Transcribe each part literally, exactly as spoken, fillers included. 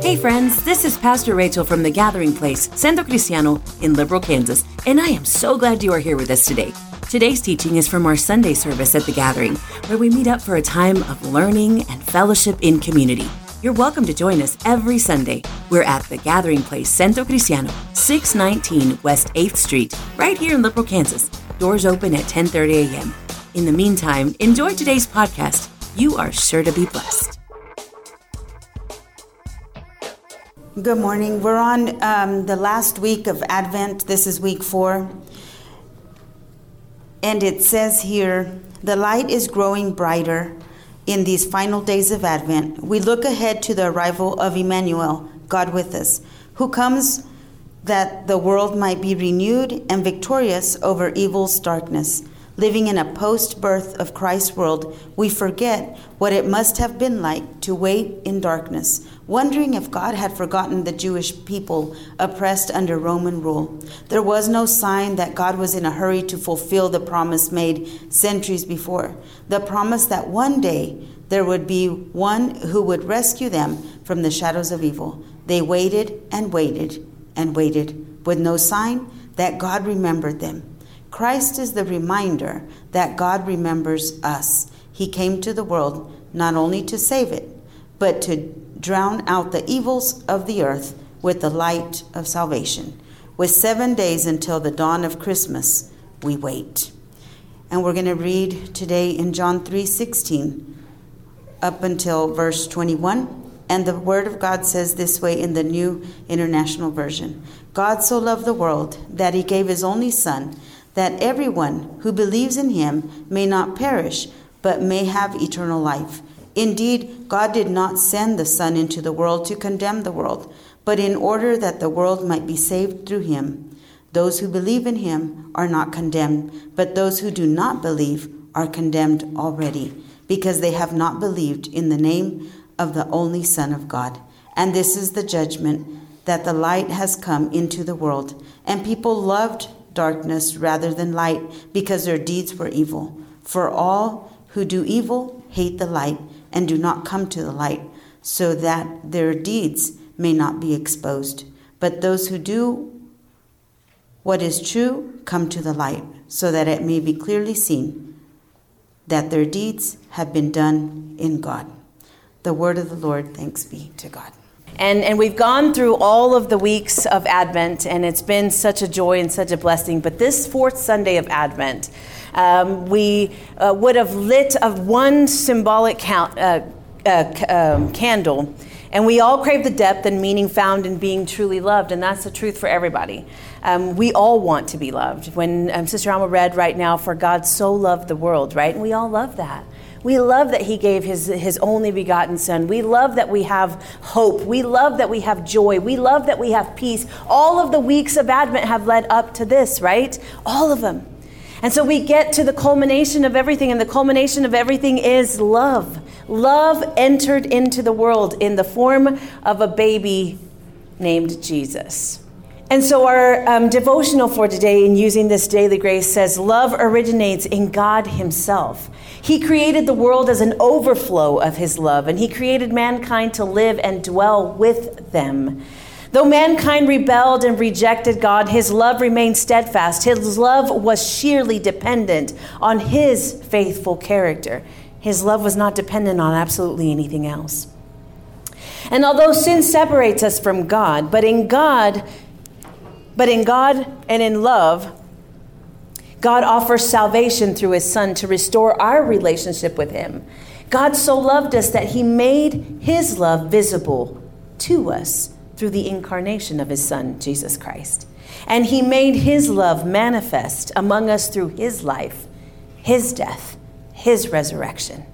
Hey friends, this is Pastor Rachel from The Gathering Place, Santo Cristiano in Liberal, Kansas, and I am so glad you are here with us today. Today's teaching is from our Sunday service at The Gathering, where we meet up for a time of learning and fellowship in community. You're welcome to join us every Sunday. We're at The Gathering Place, Santo Cristiano, six nineteen West eighth Street, right here in Liberal, Kansas. Doors open at ten thirty a.m. In the meantime, enjoy today's podcast. You are sure to be blessed. Good morning. We're on um, the last week of Advent. This is week four. And it says here, the light is growing brighter in these final days of Advent. We look ahead to the arrival of Emmanuel, God with us, who comes that the world might be renewed and victorious over evil's darkness. Living in a post-birth of Christ's world, we forget what it must have been like to wait in darkness, wondering if God had forgotten the Jewish people oppressed under Roman rule. There was no sign that God was in a hurry to fulfill the promise made centuries before, the promise that one day there would be one who would rescue them from the shadows of evil. They waited and waited and waited, with no sign that God remembered them. Christ is the reminder that God remembers us. He came to the world not only to save it, but to drown out the evils of the earth with the light of salvation. With seven days until the dawn of Christmas, we wait. And we're going to read today in John three sixteen up until verse twenty-one. And the Word of God says this way in the New International Version. God so loved the world that He gave His only Son, that everyone who believes in Him may not perish, but may have eternal life. Indeed, God did not send the Son into the world to condemn the world, but in order that the world might be saved through Him. Those who believe in Him are not condemned, but those who do not believe are condemned already, because they have not believed in the name of the only Son of God. And this is the judgment, that the light has come into the world, and people loved darkness rather than light, because their deeds were evil. For all who do evil hate the light and do not come to the light, so that their deeds may not be exposed. But those who do what is true come to the light, so that it may be clearly seen that their deeds have been done in God. The word of the Lord. Thanks be to God. And and we've gone through all of the weeks of Advent, and it's been such a joy and such a blessing. But this fourth Sunday of Advent, um, we uh, would have lit of one symbolic count, uh, uh, um, candle, and we all crave the depth and meaning found in being truly loved, and that's the truth for everybody. Um, we all want to be loved. When um, Sister Alma read right now, for God so loved the world, right? And we all love that. We love that He gave his, his only begotten Son. We love that we have hope. We love that we have joy. We love that we have peace. All of the weeks of Advent have led up to this, right? All of them. And so we get to the culmination of everything, and the culmination of everything is love. Love entered into the world in the form of a baby named Jesus. And so our um, devotional for today, in using this daily grace, says love originates in God Himself. He created the world as an overflow of His love, and He created mankind to live and dwell with them. Though mankind rebelled and rejected God, His love remained steadfast. His love was sheerly dependent on His faithful character. His love was not dependent on absolutely anything else. And although sin separates us from God, but in God... But in God and in love, God offers salvation through His Son to restore our relationship with Him. God so loved us that He made His love visible to us through the incarnation of His Son, Jesus Christ. And He made His love manifest among us through His life, His death, His resurrection.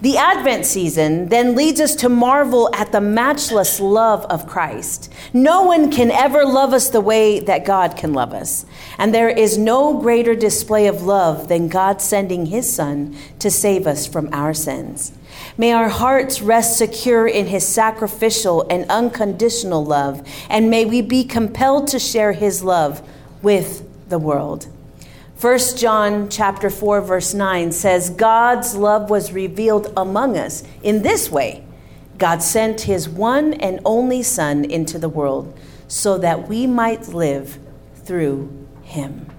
The Advent season then leads us to marvel at the matchless love of Christ. No one can ever love us the way that God can love us. And there is no greater display of love than God sending His Son to save us from our sins. May our hearts rest secure in His sacrificial and unconditional love, and may we be compelled to share His love with the world. First John chapter four, verse nine says, God's love was revealed among us in this way, God sent his one and only Son into the world so that we might live through him.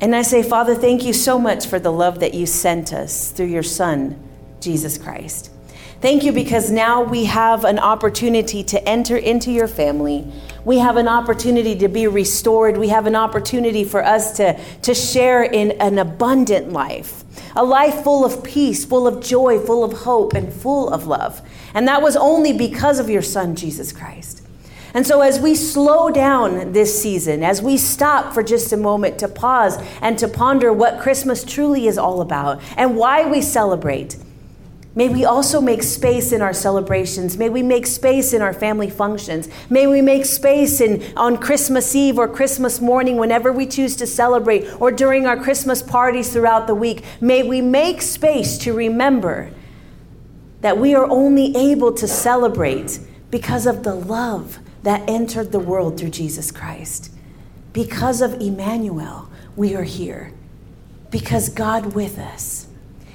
And I say, Father, thank you so much for the love that you sent us through your Son, Jesus Christ. Thank you, because now we have an opportunity to enter into your family. We have an opportunity to be restored. We have an opportunity for us to, to share in an abundant life, a life full of peace, full of joy, full of hope, and full of love. And that was only because of your Son, Jesus Christ. And so as we slow down this season, as we stop for just a moment to pause and to ponder what Christmas truly is all about and why we celebrate, may we also make space in our celebrations. May we make space in our family functions. May we make space in on Christmas Eve or Christmas morning, whenever we choose to celebrate, or during our Christmas parties throughout the week. May we make space to remember that we are only able to celebrate because of the love that entered the world through Jesus Christ. Because of Emmanuel, we are here. Because God with us.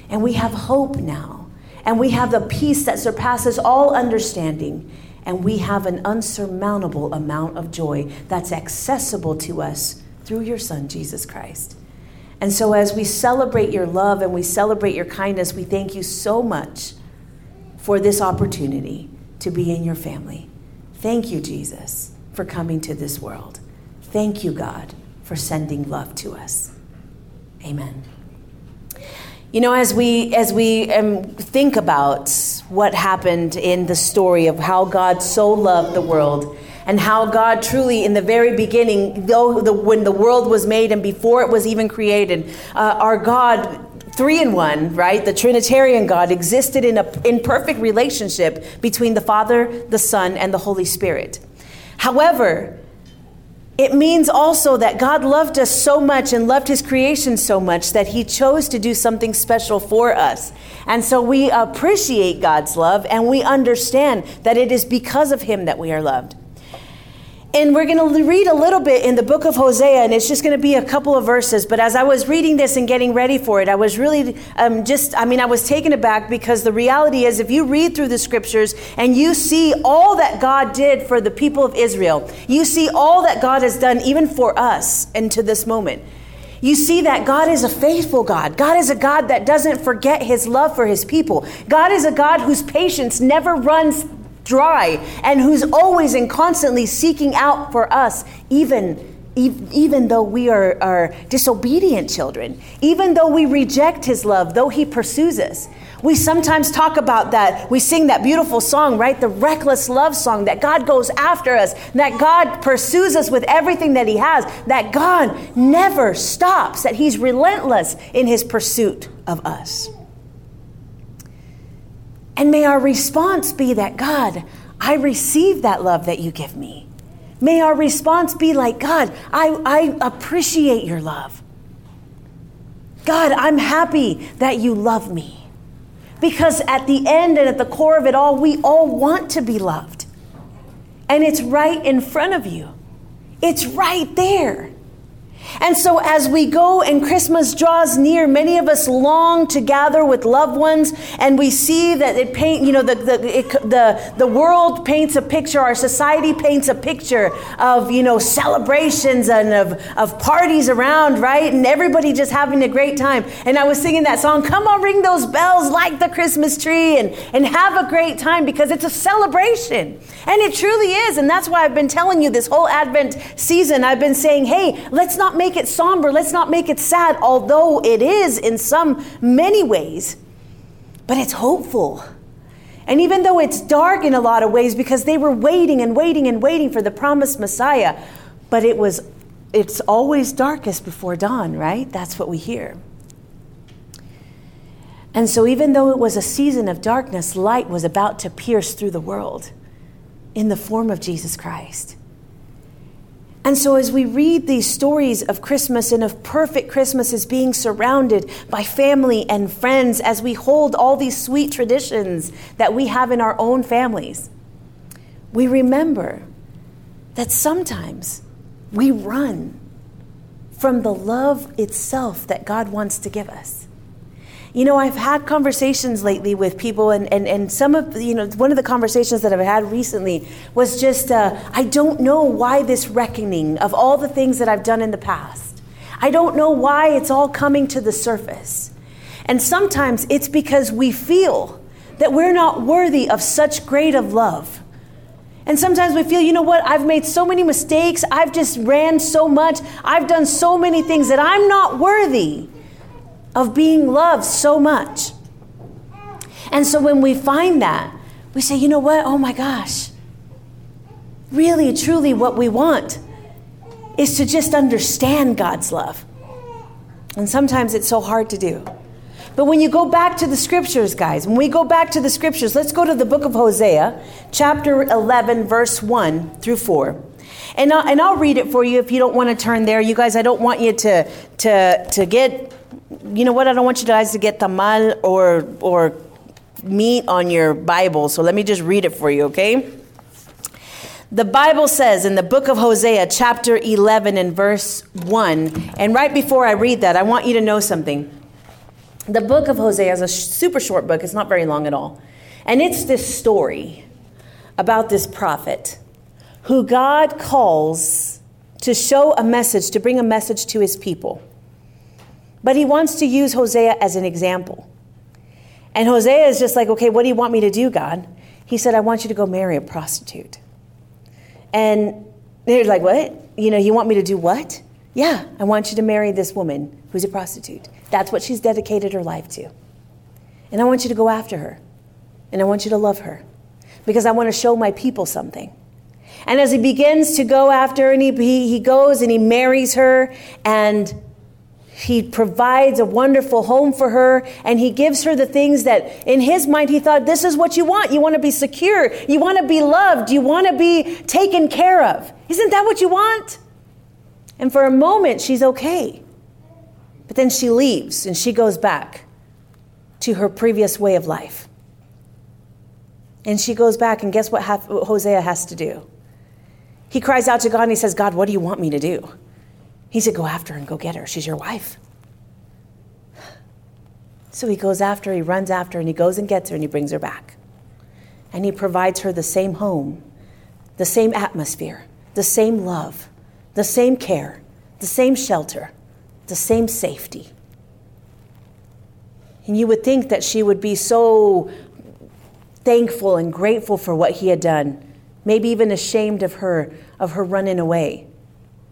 And we have hope now. And we have the peace that surpasses all understanding. And we have an unsurmountable amount of joy that's accessible to us through your Son, Jesus Christ. And so as we celebrate your love and we celebrate your kindness, we thank you so much for this opportunity to be in your family. Thank you, Jesus, for coming to this world. Thank you, God, for sending love to us. Amen. You know, as we as we um, think about what happened in the story of how God so loved the world, and how God truly, in the very beginning, though the, when the world was made and before it was even created, uh, our God, three in one, right? The Trinitarian God existed in a in perfect relationship between the Father, the Son, and the Holy Spirit. However, it means also that God loved us so much and loved his creation so much that he chose to do something special for us. And so we appreciate God's love, and we understand that it is because of him that we are loved. And we're going to read a little bit in the book of Hosea, and it's just going to be a couple of verses. But as I was reading this and getting ready for it, I was really um, just, I mean, I was taken aback, because the reality is, if you read through the scriptures and you see all that God did for the people of Israel, you see all that God has done even for us and to this moment. You see that God is a faithful God. God is a God that doesn't forget his love for his people. God is a God whose patience never runs dry, and who's always and constantly seeking out for us, even even though we are, are disobedient children, even though we reject his love, though he pursues us. We sometimes talk about that. We sing that beautiful song, right? The reckless love song, that God goes after us, that God pursues us with everything that he has, that God never stops, that he's relentless in his pursuit of us. And may our response be that, God, I receive that love that you give me. May our response be like, God, I, I appreciate your love. God, I'm happy that you love me. Because at the end and at the core of it all, we all want to be loved. And it's right in front of you. It's right there. And so as we go and Christmas draws near, many of us long to gather with loved ones, and we see that it paint, you know, the the it, the the world paints a picture, our society paints a picture of, you know, celebrations and of, of parties around, right? And everybody just having a great time. And I was singing that song, come on, ring those bells like the Christmas tree, and, and have a great time, because it's a celebration. And it truly is. And that's why I've been telling you this whole Advent season, I've been saying, hey, let's not make it somber, let's not make it sad, although it is in some many ways, but it's hopeful. And even though it's dark in a lot of ways, because they were waiting and waiting and waiting for the promised Messiah, but it was it's always darkest before dawn, right? That's what we hear. And so even though it was a season of darkness, light was about to pierce through the world in the form of Jesus Christ. And so as we read these stories of Christmas and of perfect Christmas as being surrounded by family and friends, as we hold all these sweet traditions that we have in our own families, we remember that sometimes we run from the love itself that God wants to give us. You know, I've had conversations lately with people, and, and, and some of, you know, one of the conversations that I've had recently was just, uh, I don't know why this reckoning of all the things that I've done in the past. I don't know why it's all coming to the surface. And sometimes it's because we feel that we're not worthy of such great of love. And sometimes we feel, you know what, I've made so many mistakes, I've just ran so much, I've done so many things that I'm not worthy of being loved so much. And so when we find that, we say, you know what, oh my gosh, really, truly what we want is to just understand God's love. And sometimes it's so hard to do. But when you go back to the scriptures, guys, when we go back to the scriptures, let's go to the book of Hosea, chapter eleven, verse one through four. And I'll, and I'll read it for you if you don't want to turn there. You guys, I don't want you to to to get, you know what, I don't want you guys to get tamal or or meat on your Bible. So let me just read it for you, okay? The Bible says in the book of Hosea, chapter eleven and verse one, and right before I read that, I want you to know something. The book of Hosea is a super short book. It's not very long at all. And it's this story about this prophet who God calls to show a message, to bring a message to his people. But he wants to use Hosea as an example. And Hosea is just like, okay, what do you want me to do, God? He said, I want you to go marry a prostitute. And they're like, what? You know, you want me to do what? Yeah, I want you to marry this woman who's a prostitute. That's what she's dedicated her life to. And I want you to go after her. And I want you to love her. Because I want to show my people something. And as he begins to go after her, and he, he, he goes and he marries her, and he provides a wonderful home for her, and he gives her the things that in his mind he thought, this is what you want. You want to be secure. You want to be loved. You want to be taken care of. Isn't that what you want? And for a moment, she's okay. But then she leaves and she goes back to her previous way of life. And she goes back, and guess what Hosea has to do? He cries out to God and he says, God, what do you want me to do? He said, go after her and go get her. She's your wife. So he goes after, he runs after, and he goes and gets her and he brings her back. And he provides her the same home, the same atmosphere, the same love, the same care, the same shelter, the same safety. And you would think that she would be so thankful and grateful for what he had done, maybe even ashamed of her, of her running away.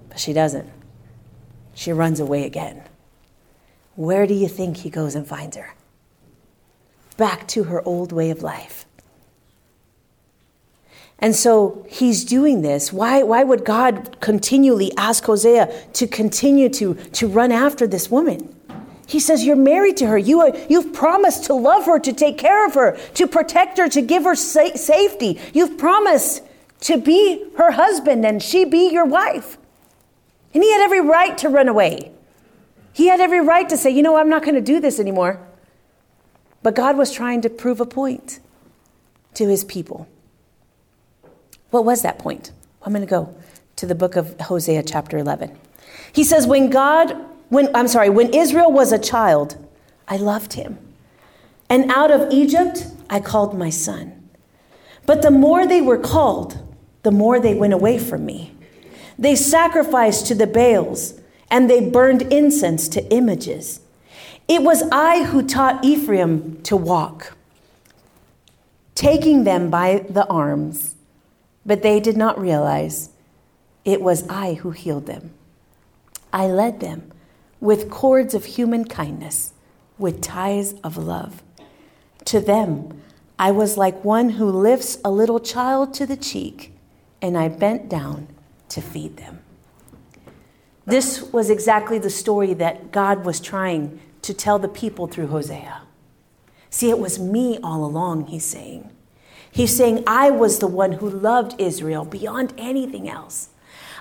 But she doesn't. She runs away again. Where do you think he goes and finds her? Back to her old way of life. And so he's doing this. Why, why would God continually ask Hosea to continue to, to run after this woman? He says, you're married to her. You are, you've promised to love her, to take care of her, to protect her, to give her sa- safety. You've promised to be her husband and she be your wife. And he had every right to run away. He had every right to say, you know, I'm not going to do this anymore. But God was trying to prove a point to his people. What was that point? I'm going to go to the book of Hosea chapter eleven. He says, when God, when I'm sorry, when Israel was a child, I loved him. And out of Egypt, I called my son. But the more they were called, the more they went away from me. They sacrificed to the Baals and they burned incense to images. It was I who taught Ephraim to walk, taking them by the arms. But they did not realize it was I who healed them. I led them with cords of human kindness, with ties of love. To them, I was like one who lifts a little child to the cheek, and I bent down to feed them. This was exactly the story that God was trying to tell the people through Hosea. See, it was me all along, he's saying. He's saying, I was the one who loved Israel beyond anything else.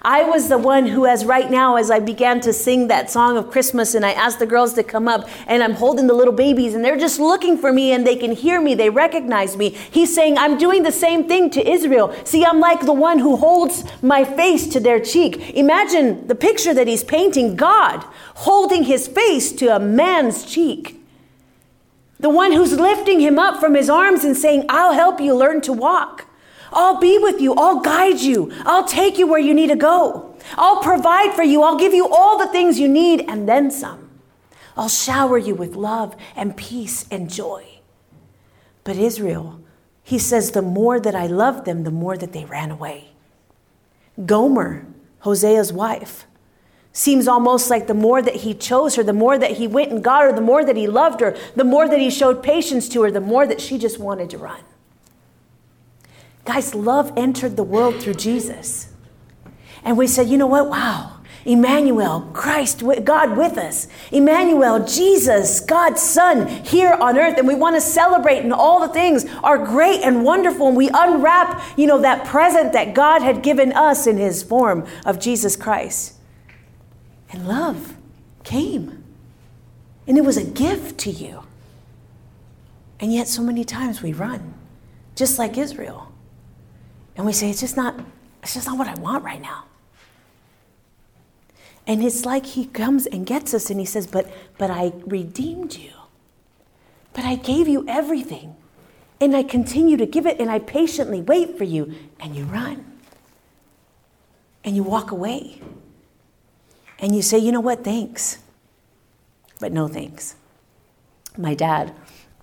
I was the one who, as right now, as I began to sing that song of Christmas, and I asked the girls to come up, and I'm holding the little babies, and they're just looking for me, and they can hear me, they recognize me. He's saying, I'm doing the same thing to Israel. See, I'm like the one who holds my face to their cheek. Imagine the picture that he's painting, God holding his face to a man's cheek. The one who's lifting him up from his arms and saying, I'll help you learn to walk. I'll be with you. I'll guide you. I'll take you where you need to go. I'll provide for you. I'll give you all the things you need and then some. I'll shower you with love and peace and joy. But Israel, he says, the more that I loved them, the more that they ran away. Gomer, Hosea's wife, seems almost like the more that he chose her, the more that he went and got her, the more that he loved her, the more that he showed patience to her, the more that she just wanted to run. Guys, love entered the world through Jesus. And we said, you know what? Wow. Emmanuel, Christ, God with us. Emmanuel, Jesus, God's Son here on earth. And we want to celebrate, and all the things are great and wonderful. And we unwrap, you know, that present that God had given us in his form of Jesus Christ. And love came. And it was a gift to you. And yet so many times we run, just like Israel. And we say, it's just not, it's just not what I want right now. And it's like he comes and gets us and he says, but, but I redeemed you. But I gave you everything. And I continue to give it, and I patiently wait for you. And you run. And you walk away. And you say, you know what, thanks. But no thanks. My dad,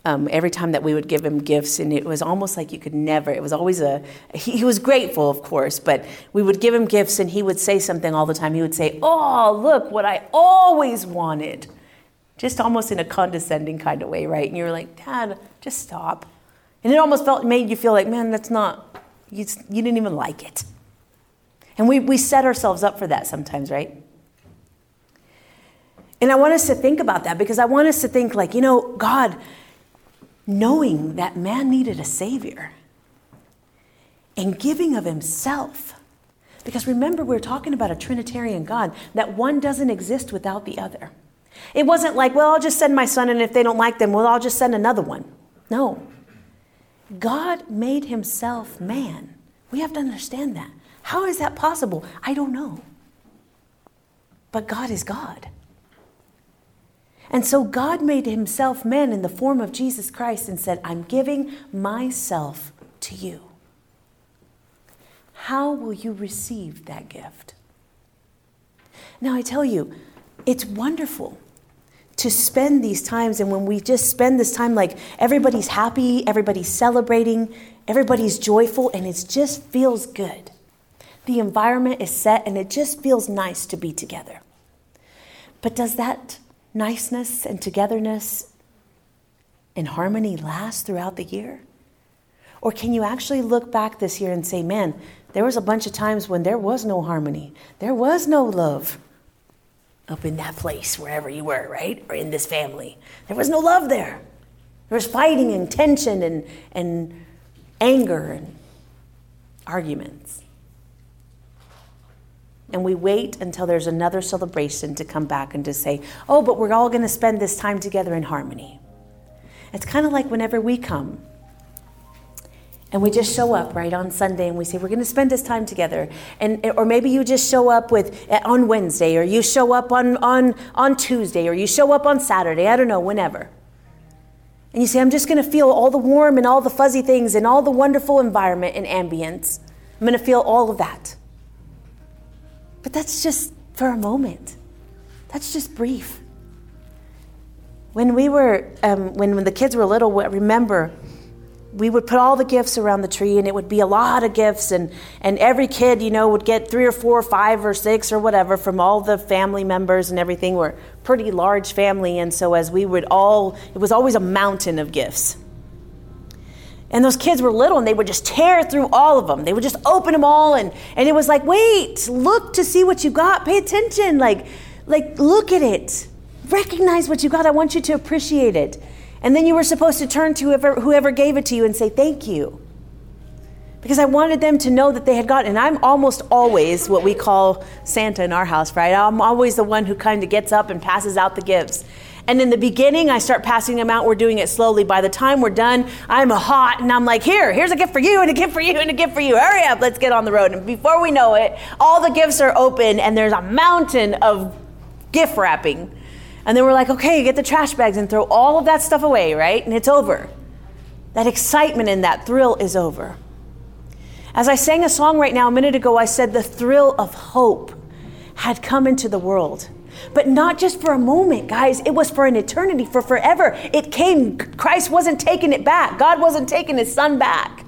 um, every time that we would give him gifts, and it was almost like you could never, it was always a, he, he was grateful, of course, but we would give him gifts and he would say something all the time. He would say, oh, look what I always wanted. Just almost in a condescending kind of way, right? And you were like, Dad, just stop. And it almost felt, made you feel like, man, that's not, you, you didn't even like it. And we, we set ourselves up for that sometimes, right? And I want us to think about that, because I want us to think like, you know, God, knowing that man needed a savior and giving of himself. Because remember, we're talking about a Trinitarian God, that one doesn't exist without the other. It wasn't like, well, I'll just send my son, and if they don't like them, well, I'll just send another one. No. God made himself man. We have to understand that. How is that possible? I don't know. But God is God. And so God made himself man in the form of Jesus Christ and said, I'm giving myself to you. How will you receive that gift? Now, I tell you, it's wonderful to spend these times. And when we just spend this time, like, everybody's happy, everybody's celebrating, everybody's joyful, and it just feels good. The environment is set, and it just feels nice to be together. But does that niceness and togetherness and harmony last throughout the year? Or can you actually look back this year and say, man, there was a bunch of times when there was no harmony, there was no love up in that place, wherever you were, right? Or in this family, there was no love there. There was fighting and tension and, and anger and arguments. And we wait until there's another celebration to come back and to say, oh, but we're all going to spend this time together in harmony. It's kind of like whenever we come and we just show up right on Sunday and we say, we're going to spend this time together. And or maybe you just show up with on Wednesday, or you show up on, on, on Tuesday, or you show up on Saturday, I don't know, whenever. And you say, I'm just going to feel all the warm and all the fuzzy things and all the wonderful environment and ambience. I'm going to feel all of that. But that's just for a moment. That's just brief. When we were, um, when, when the kids were little, remember, we would put all the gifts around the tree, and it would be a lot of gifts. And, and every kid, you know, would get three or four or five or six or whatever from all the family members and everything. We're a pretty large family. And so as we would all, it was always a mountain of gifts. And those kids were little, and they would just tear through all of them. They would just open them all, and, and it was like, wait, look to see what you got. Pay attention. Like, like, look at it. Recognize what you got. I want you to appreciate it. And then you were supposed to turn to whoever, whoever gave it to you and say, thank you. Because I wanted them to know that they had gotten. And I'm almost always what we call Santa in our house, right? I'm always the one who kind of gets up and passes out the gifts. And in the beginning, I start passing them out. We're doing it slowly. By the time we're done, I'm hot, and I'm like, here, here's a gift for you, and a gift for you, and a gift for you. Hurry up, let's get on the road. And before we know it, all the gifts are open, and there's a mountain of gift wrapping. And then we're like, okay, get the trash bags and throw all of that stuff away, right? And it's over. That excitement and that thrill is over. As I sang a song right now a minute ago, I said the thrill of hope had come into the world. But not just for a moment, guys. It was for an eternity, for forever. It came. Christ wasn't taking it back. God wasn't taking his son back.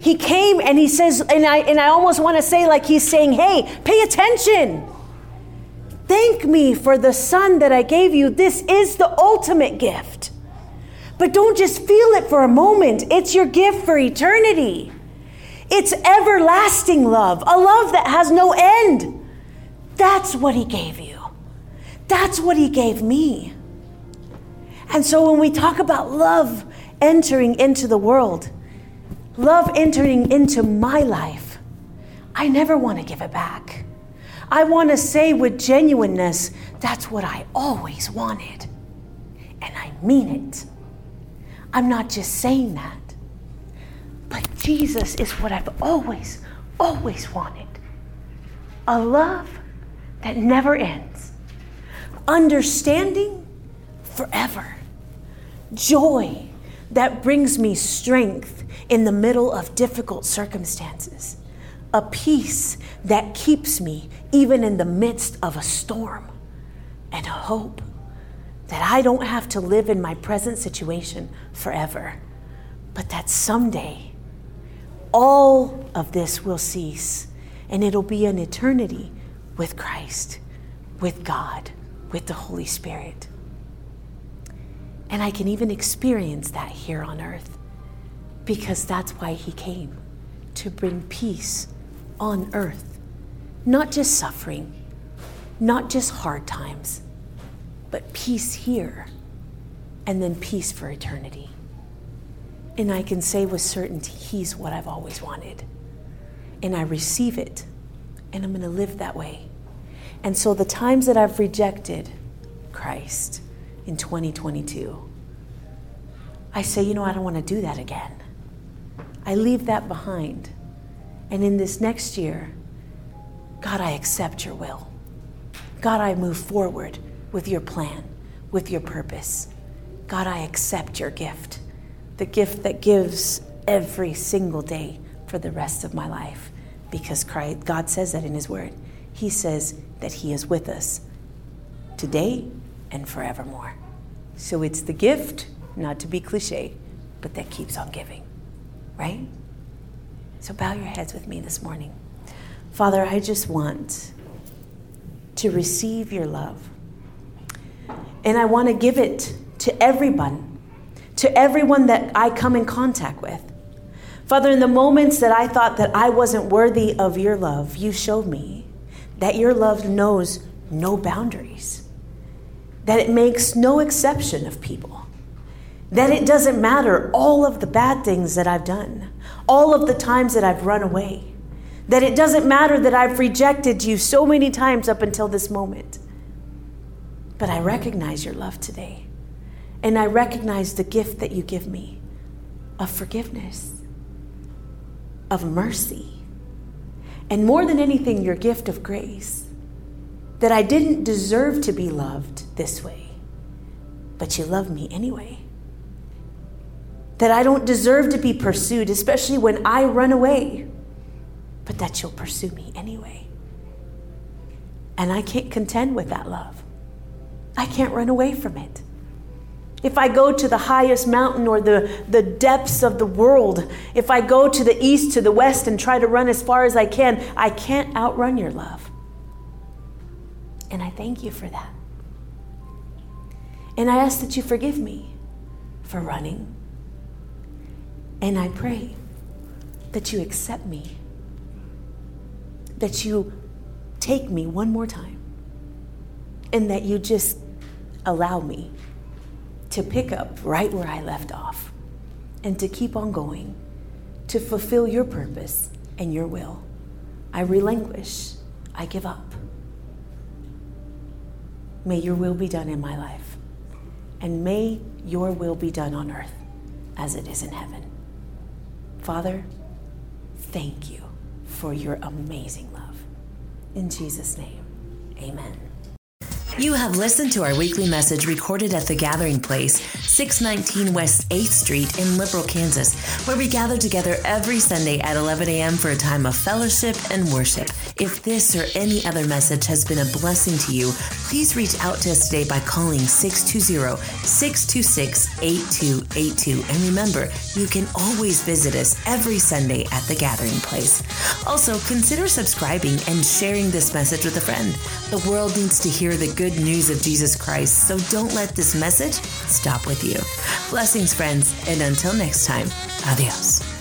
He came and he says, and I and I almost want to say like he's saying, hey, pay attention. Thank me for the son that I gave you. This is the ultimate gift. But don't just feel it for a moment. It's your gift for eternity. It's everlasting love, a love that has no end. That's what he gave you. That's what he gave me. And so when we talk about love entering into the world, love entering into my life, I never want to give it back. I want to say with genuineness, that's what I always wanted. And I mean it. I'm not just saying that. But Jesus is what I've always, always wanted. A love that never ends. Understanding forever. Joy that brings me strength in the middle of difficult circumstances. A peace that keeps me even in the midst of a storm. And a hope that I don't have to live in my present situation forever. But that someday all of this will cease and it'll be an eternity with Christ, with God, with the Holy Spirit. And I can even experience that here on earth, because that's why he came, to bring peace on earth. Not just suffering, not just hard times, but peace here, and then peace for eternity. And I can say with certainty, he's what I've always wanted. And I receive it. And I'm going to live that way. And so the times that I've rejected Christ in twenty twenty-two, I say, you know, I don't want to do that again. I leave that behind. And in this next year, God, I accept your will. God, I move forward with your plan, with your purpose. God, I accept your gift, the gift that gives every single day for the rest of my life. Because Christ, God says that in his word. He says that he is with us today and forevermore. So it's the gift, not to be cliche, but that keeps on giving, right? So bow your heads with me this morning. Father, I just want to receive your love. And I want to give it to everyone, to everyone that I come in contact with. Father, in the moments that I thought that I wasn't worthy of your love, you showed me that your love knows no boundaries, that it makes no exception of people, that it doesn't matter all of the bad things that I've done, all of the times that I've run away, that it doesn't matter that I've rejected you so many times up until this moment. But I recognize your love today, and I recognize the gift that you give me of forgiveness, of mercy, and more than anything, your gift of grace, that I didn't deserve to be loved this way, but you love me anyway, that I don't deserve to be pursued, especially when I run away, but that you'll pursue me anyway. And I can't contend with that love. I can't run away from it. If I go to the highest mountain or the, the depths of the world, if I go to the east, to the west, and try to run as far as I can, I can't outrun your love. And I thank you for that. And I ask that you forgive me for running. And I pray that you accept me, that you take me one more time, and that you just allow me to pick up right where I left off and to keep on going, to fulfill your purpose and your will. I relinquish, I give up. May your will be done in my life, and may your will be done on earth as it is in heaven. Father, thank you for your amazing love. In Jesus' name, amen. You have listened to our weekly message recorded at The Gathering Place, six nineteen West eighth Street in Liberal, Kansas, where we gather together every Sunday at eleven a.m. for a time of fellowship and worship. If this or any other message has been a blessing to you, please reach out to us today by calling six two zero, six two six, eight two eight two. And remember, you can always visit us every Sunday at The Gathering Place. Also, consider subscribing and sharing this message with a friend. The world needs to hear the good Good news of Jesus Christ, so don't let this message stop with you. Blessings, friends, and until next time, adios.